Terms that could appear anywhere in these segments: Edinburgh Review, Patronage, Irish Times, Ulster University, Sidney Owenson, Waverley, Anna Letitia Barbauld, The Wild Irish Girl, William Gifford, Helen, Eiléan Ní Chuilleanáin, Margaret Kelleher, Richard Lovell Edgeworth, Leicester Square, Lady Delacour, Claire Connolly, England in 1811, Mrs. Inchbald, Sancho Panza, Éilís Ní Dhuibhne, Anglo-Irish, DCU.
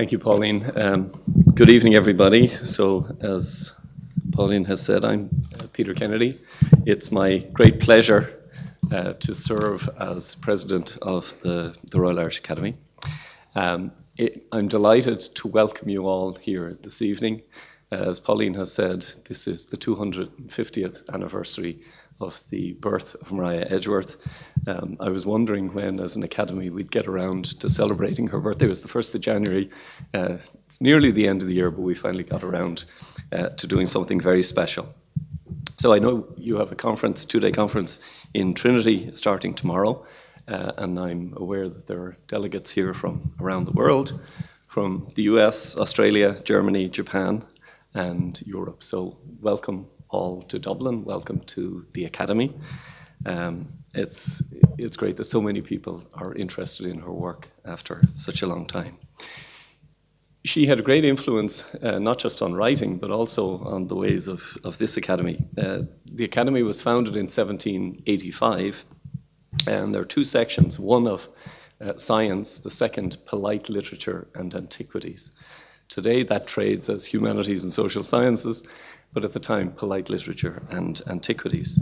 Thank you, Pauline. Good evening, everybody. So, as Pauline has said, I'm Peter Kennedy. It's my great pleasure to serve as president of the Royal Irish Academy. I'm delighted to welcome you all here this evening. As Pauline has said, this is the 250th anniversary of the birth of Maria Edgeworth. I was wondering when, as an academy, we'd get around to celebrating her birthday. It was the 1st of January. It's nearly the end of the year, but we finally got around to doing something very special. So I know you have a conference, two-day conference in Trinity starting tomorrow, and I'm aware that there are delegates here from around the world, from the US, Australia, Germany, Japan, and Europe. So welcome all to Dublin, welcome to the Academy. It's great that so many people are interested in her work after such a long time. She had a great influence, not just on writing, but also on the ways of this Academy. The Academy was founded in 1785, and there are two sections, one of science, the second polite literature and antiquities. Today, that trades as humanities and social sciences, but at the time, polite literature and antiquities.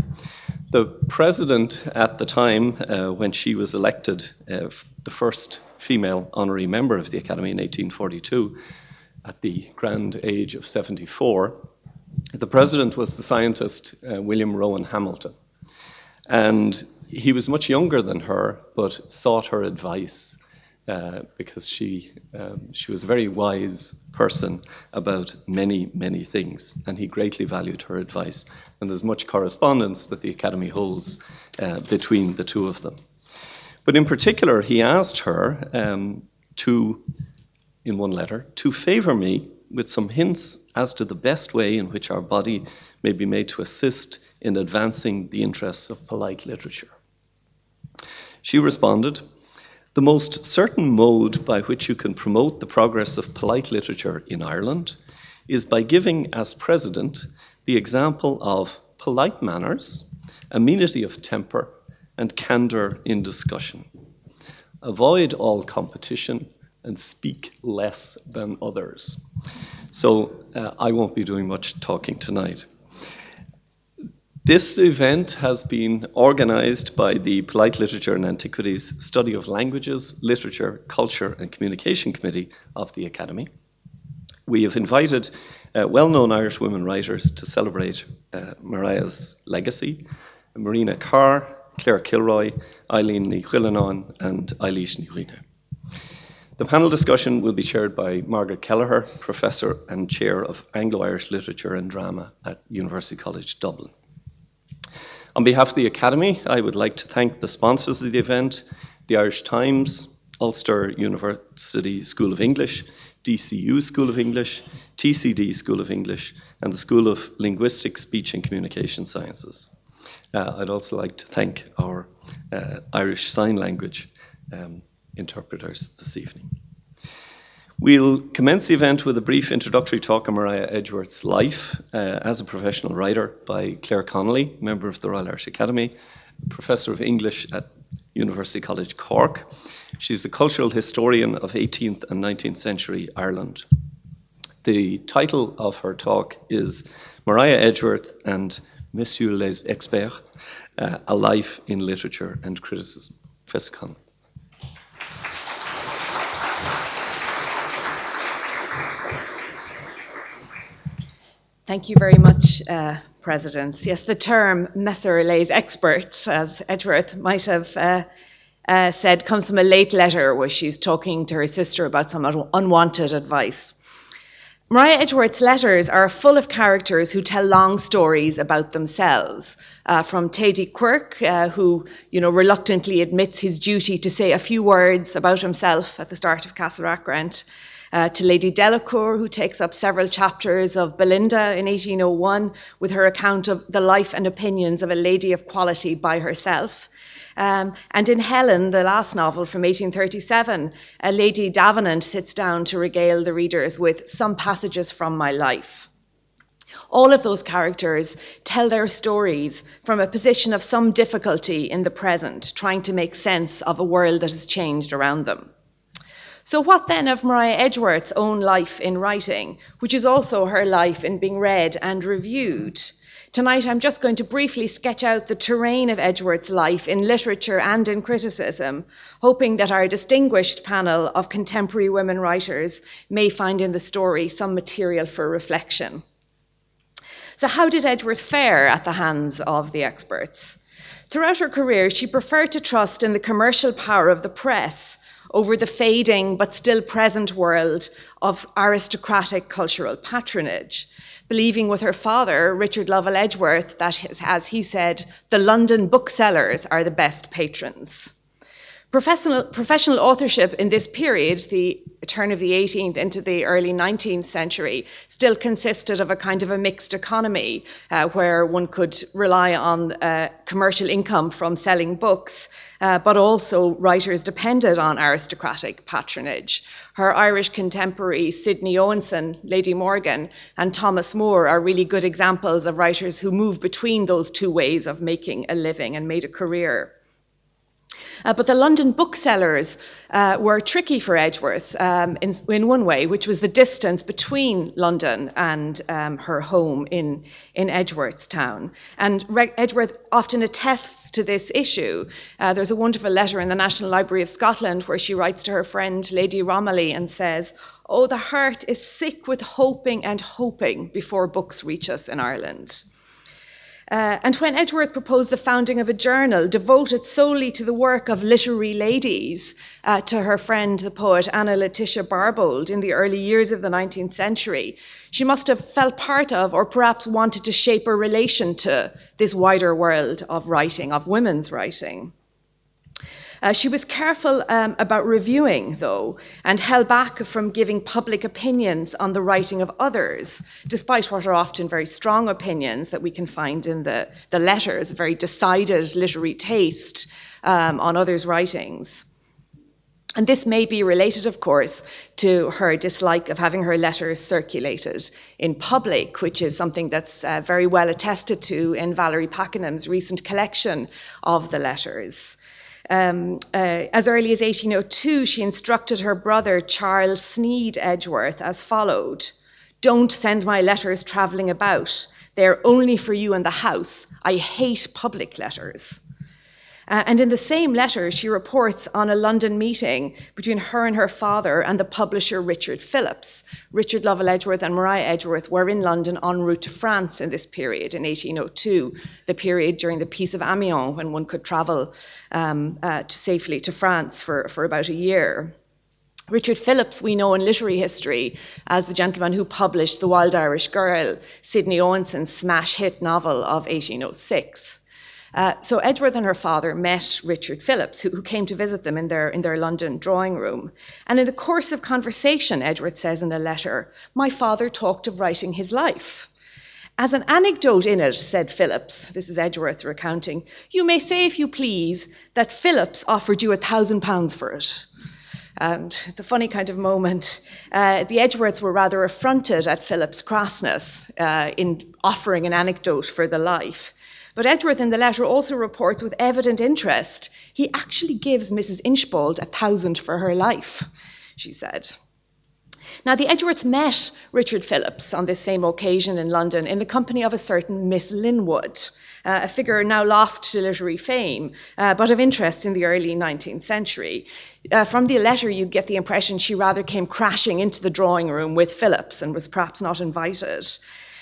The president at the time, when she was elected the first female honorary member of the Academy in 1842, at the grand age of 74, the president was the scientist William Rowan Hamilton. And he was much younger than her, but sought her advice because she was a very wise person about many, many things, and he greatly valued her advice. And there's much correspondence that the Academy holds between the two of them. But in particular, he asked her in one letter, to favor me with some hints as to the best way in which our body may be made to assist in advancing the interests of polite literature. She responded, "The most certain mode by which you can promote the progress of polite literature in Ireland is by giving, as president, the example of polite manners, amenity of temper, and candor in discussion. Avoid all competition and speak less than others." So I won't be doing much talking tonight. This event has been organized by the Polite Literature and Antiquities Study of Languages, Literature, Culture and Communication Committee of the Academy. We have invited well-known Irish women writers to celebrate Maria's legacy. Marina Carr, Claire Kilroy, Eiléan Ní Chuilleanáin and Éilís Ní Dhuibhne. The panel discussion will be chaired by Margaret Kelleher, Professor and Chair of Anglo-Irish Literature and Drama at University College Dublin. On behalf of the Academy, I would like to thank the sponsors of the event, the Irish Times, Ulster University School of English, DCU School of English, TCD School of English, and the School of Linguistic, Speech and Communication Sciences. I'd also like to thank our Irish Sign Language interpreters this evening. We'll commence the event with a brief introductory talk on Maria Edgeworth's life as a professional writer by Claire Connolly, member of the Royal Irish Academy, Professor of English at University College Cork. She's a cultural historian of 18th and 19th century Ireland. The title of her talk is Maria Edgeworth and Messieurs les Experts, A Life in Literature and Criticism. Professor Connolly. Thank you very much, President. Yes, the term Messieurs les Experts, as Edgeworth might have said, comes from a late letter where she's talking to her sister about some unwanted advice. Maria Edgeworth's letters are full of characters who tell long stories about themselves, from Teddy Quirk, who reluctantly admits his duty to say a few words about himself at the start of Castle Rackrent, to Lady Delacour, who takes up several chapters of Belinda in 1801 with her account of the life and opinions of a lady of quality by herself. And in Helen, the last novel from 1837, Lady Davenant sits down to regale the readers with some passages from my life. All of those characters tell their stories from a position of some difficulty in the present, trying to make sense of a world that has changed around them. So what then of Maria Edgeworth's own life in writing, which is also her life in being read and reviewed? Tonight I'm just going to briefly sketch out the terrain of Edgeworth's life in literature and in criticism, hoping that our distinguished panel of contemporary women writers may find in the story some material for reflection. So how did Edgeworth fare at the hands of the experts? Throughout her career, she preferred to trust in the commercial power of the press over the fading but still present world of aristocratic cultural patronage, believing with her father, Richard Lovell Edgeworth, that, as he said, the London booksellers are the best patrons. Professional authorship in this period, the turn of the 18th into the early 19th century, still consisted of a kind of a mixed economy where one could rely on commercial income from selling books, but also writers depended on aristocratic patronage. Her Irish contemporary Sidney Owenson, Lady Morgan, and Thomas Moore are really good examples of writers who moved between those two ways of making a living and made a career. But the London booksellers were tricky for Edgeworth in one way, which was the distance between London and her home in Edgeworthstown. And Edgeworth often attests to this issue. There's a wonderful letter in the National Library of Scotland where she writes to her friend Lady Romilly and says, "Oh, the heart is sick with hoping and hoping before books reach us in Ireland." And when Edgeworth proposed the founding of a journal devoted solely to the work of literary ladies to her friend, the poet Anna Letitia Barbauld, in the early years of the 19th century, she must have felt part of, or perhaps wanted to shape a relation to, this wider world of writing, of women's writing. She was careful about reviewing, though, and held back from giving public opinions on the writing of others, despite what are often very strong opinions that we can find in the letters, very decided literary taste on others' writings. And this may be related, of course, to her dislike of having her letters circulated in public, which is something that's very well attested to in Valerie Pakenham's recent collection of the letters. As early as 1802, she instructed her brother, Charles Sneed Edgeworth, as followed: "Don't send my letters travelling about. They are only for you and the house. I hate public letters." And in the same letter, she reports on a London meeting between her and her father and the publisher Richard Phillips. Richard Lovell Edgeworth and Maria Edgeworth were in London en route to France in this period, in 1802, the period during the Peace of Amiens, when one could travel safely to France for about a year. Richard Phillips we know in literary history as the gentleman who published The Wild Irish Girl, Sidney Owenson's smash hit novel of 1806. So Edgeworth and her father met Richard Phillips, who came to visit them in their London drawing room. And in the course of conversation, Edgeworth says in a letter, "My father talked of writing his life. As an anecdote in it," said Phillips, this is Edgeworth recounting, "you may say, if you please, that Phillips offered you £1,000 for it." And it's a funny kind of moment. The Edgeworths were rather affronted at Phillips' crassness in offering an anecdote for the life. But Edgeworth in the letter also reports with evident interest, "He actually gives Mrs. Inchbald £1,000 for her life," she said. Now, the Edgeworths met Richard Phillips on this same occasion in London in the company of a certain Miss Linwood, a figure now lost to literary fame, but of interest in the early 19th century. From the letter, you get the impression she rather came crashing into the drawing room with Phillips and was perhaps not invited.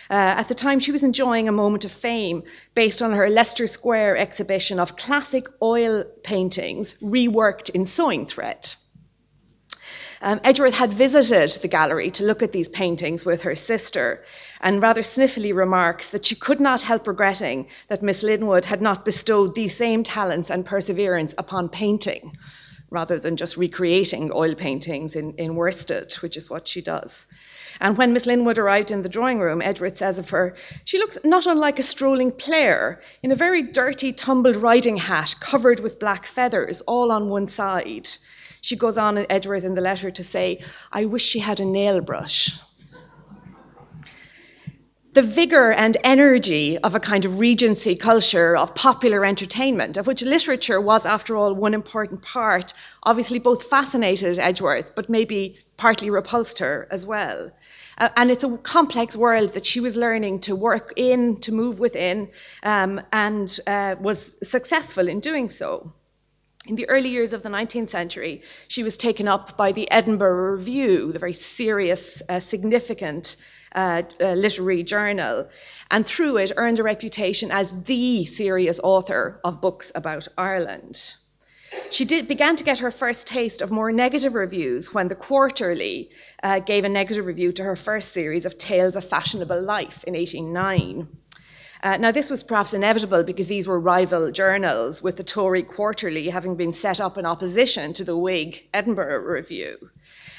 At the time, she was enjoying a moment of fame based on her Leicester Square exhibition of classic oil paintings reworked in sewing thread. Edgeworth had visited the gallery to look at these paintings with her sister, and rather sniffily remarks that she could not help regretting that Miss Linwood had not bestowed these same talents and perseverance upon painting, rather than just recreating oil paintings in worsted, which is what she does. And when Miss Linwood arrived in the drawing room, Edgeworth says of her, "She looks not unlike a strolling player, in a very dirty, tumbled riding hat covered with black feathers, all on one side." She goes on, Edgeworth, in the letter to say, "I wish she had a nail brush." the vigour and energy of a kind of Regency culture of popular entertainment, of which literature was, after all, one important part, obviously both fascinated Edgeworth, but maybe partly repulsed her as well. And it's a complex world that she was learning to work in, to move within, and was successful in doing so. In the early years of the 19th century, she was taken up by the Edinburgh Review, the very serious, significant literary journal, and through it earned a reputation as the serious author of books about Ireland. She began to get her first taste of more negative reviews when the Quarterly gave a negative review to her first series of Tales of Fashionable Life in 1809. Now, this was perhaps inevitable because these were rival journals, with the Tory Quarterly having been set up in opposition to the Whig Edinburgh Review.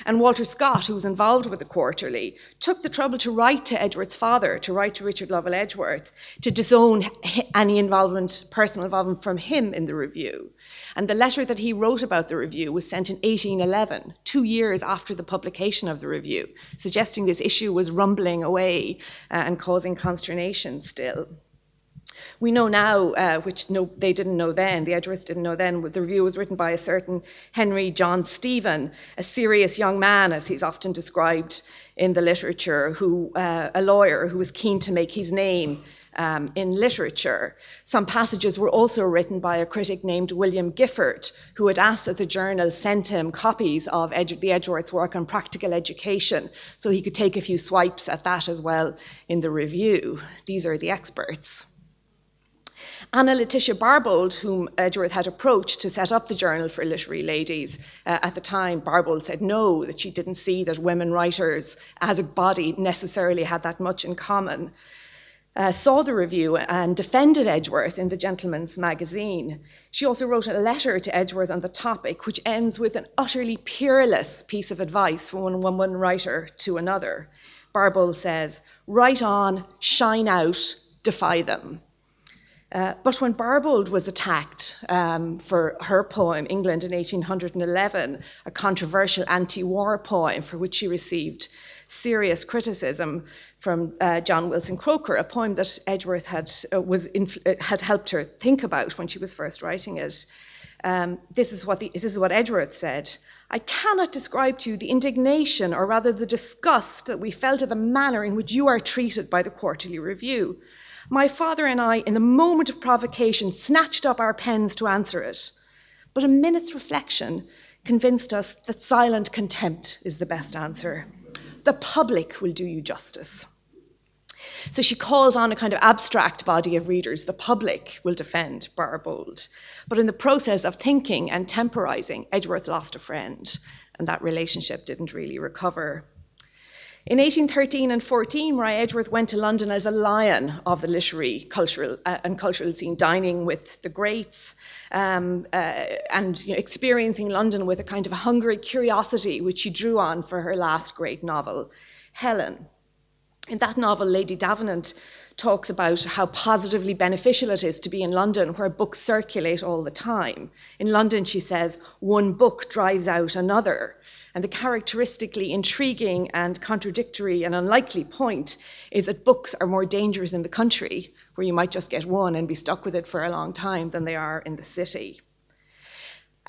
And Walter Scott, who was involved with the Quarterly, took the trouble to write to Edgeworth's father, to write to Richard Lovell Edgeworth, to disown any involvement, personal involvement from him in the review. And the letter that he wrote about the review was sent in 1811, 2 years after the publication of the review, suggesting this issue was rumbling away and causing consternation still. We know now, they didn't know then, the Edgeworths didn't know then, the review was written by a certain Henry John Stephen, a serious young man, as he's often described in the literature, a lawyer who was keen to make his name in literature. Some passages were also written by a critic named William Gifford, who had asked that the journal send him copies of the Edgeworth's work on practical education, so he could take a few swipes at that as well in the review. These are the experts. Anna Letitia Barbauld, whom Edgeworth had approached to set up the Journal for Literary Ladies, at the time, Barbauld said no, that she didn't see that women writers as a body necessarily had that much in common. Saw the review and defended Edgeworth in the Gentleman's Magazine. She also wrote a letter to Edgeworth on the topic, which ends with an utterly peerless piece of advice from one writer to another. Barbauld says, "Write on, shine out, defy them." But when Barbauld was attacked for her poem, England in 1811, a controversial anti-war poem for which she received serious criticism from John Wilson Croker, a poem that Edgeworth had helped her think about when she was first writing it. This is what Edgeworth said. "I cannot describe to you the indignation, or rather the disgust, that we felt at the manner in which you are treated by the Quarterly Review. My father and I, in the moment of provocation, snatched up our pens to answer it. But a minute's reflection convinced us that silent contempt is the best answer. The public will do you justice." So she calls on a kind of abstract body of readers. The public will defend Barbauld. But in the process of thinking and temporising, Edgeworth lost a friend, and that relationship didn't really recover. In 1813 and 14, Maria Edgeworth went to London as a lion of the literary, cultural, and cultural scene, dining with the greats, and experiencing London with a kind of hungry curiosity, which she drew on for her last great novel, Helen. In that novel, Lady Davenant talks about how positively beneficial it is to be in London, where books circulate all the time. In London, she says, one book drives out another. And the characteristically intriguing and contradictory and unlikely point is that books are more dangerous in the country, where you might just get one and be stuck with it for a long time, than they are in the city.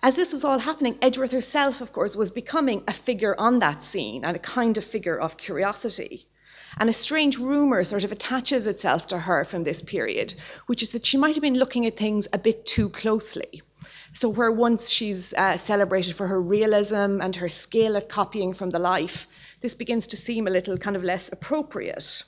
As this was all happening, Edgeworth herself, of course, was becoming a figure on that scene, and a kind of figure of curiosity. And a strange rumour sort of attaches itself to her from this period, which is that she might have been looking at things a bit too closely. So where once she's celebrated for her realism and her skill at copying from the life, this begins to seem a little kind of less appropriate.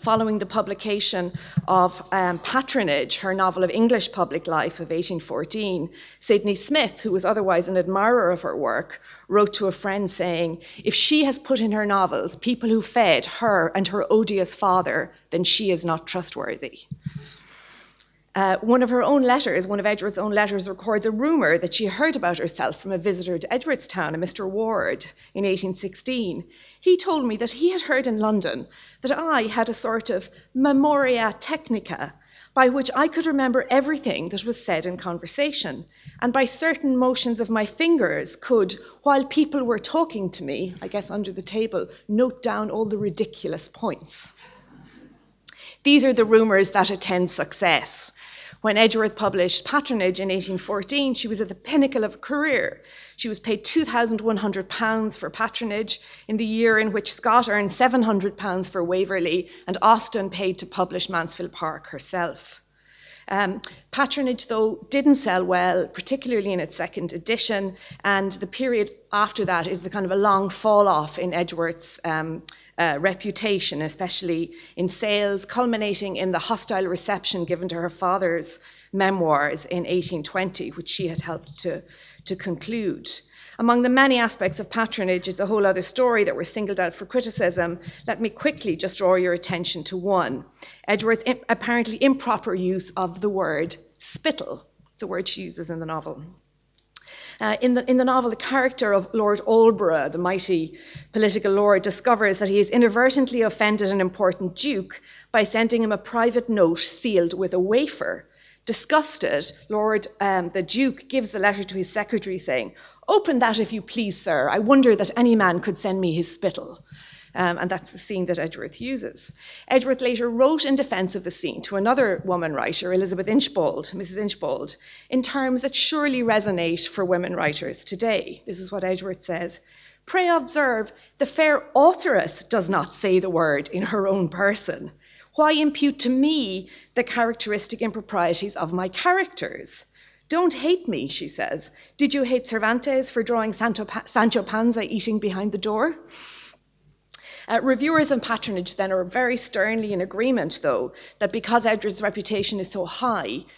Following the publication of Patronage, her novel of English public life of 1814, Sidney Smith, who was otherwise an admirer of her work, wrote to a friend saying, "If she has put in her novels people who fed her and her odious father, then she is not trustworthy." One of Edgeworth's own letters records a rumour that she heard about herself from a visitor to Edgeworthstown, a Mr. Ward, in 1816. "He told me that he had heard in London that I had a sort of memoria technica, by which I could remember everything that was said in conversation, and by certain motions of my fingers could, while people were talking to me, I guess under the table, note down all the ridiculous points." These are the rumours that attend success. When Edgeworth published Patronage in 1814, she was at the pinnacle of her career. She was paid £2,100 for Patronage in the year in which Scott earned £700 for Waverley and Austen paid to publish Mansfield Park herself. Patronage, though, didn't sell well, particularly in its second edition, and the period after that is the kind of a long fall-off in Edgeworth's reputation, especially in sales, culminating in the hostile reception given to her father's memoirs in 1820, which she had helped to conclude. Among the many aspects of patronage, it's a whole other story that were singled out for criticism. Let me quickly just draw your attention to one. Edgeworth's apparently improper use of the word spittle. It's a word she uses in the novel. In the novel, the character of Lord Aldborough, the mighty political lord, discovers that he has inadvertently offended an important duke by sending him a private note sealed with a wafer. Disgusted, the Duke gives the letter to his secretary saying, "Open that if you please, sir. I wonder that any man could send me his spittle." And that's the scene that Edgeworth uses. Edgeworth later wrote in defence of the scene to another woman writer, Mrs. Inchbald, in terms that surely resonate for women writers today. This is what Edgeworth says: "Pray observe, the fair authoress does not say the word in her own person. Why impute to me the characteristic improprieties of my characters? Don't hate me," she says. "Did you hate Cervantes for drawing Sancho Panza eating behind the door?" Reviewers and patronage then are very sternly in agreement, though, that because Edgeworth's reputation is so high,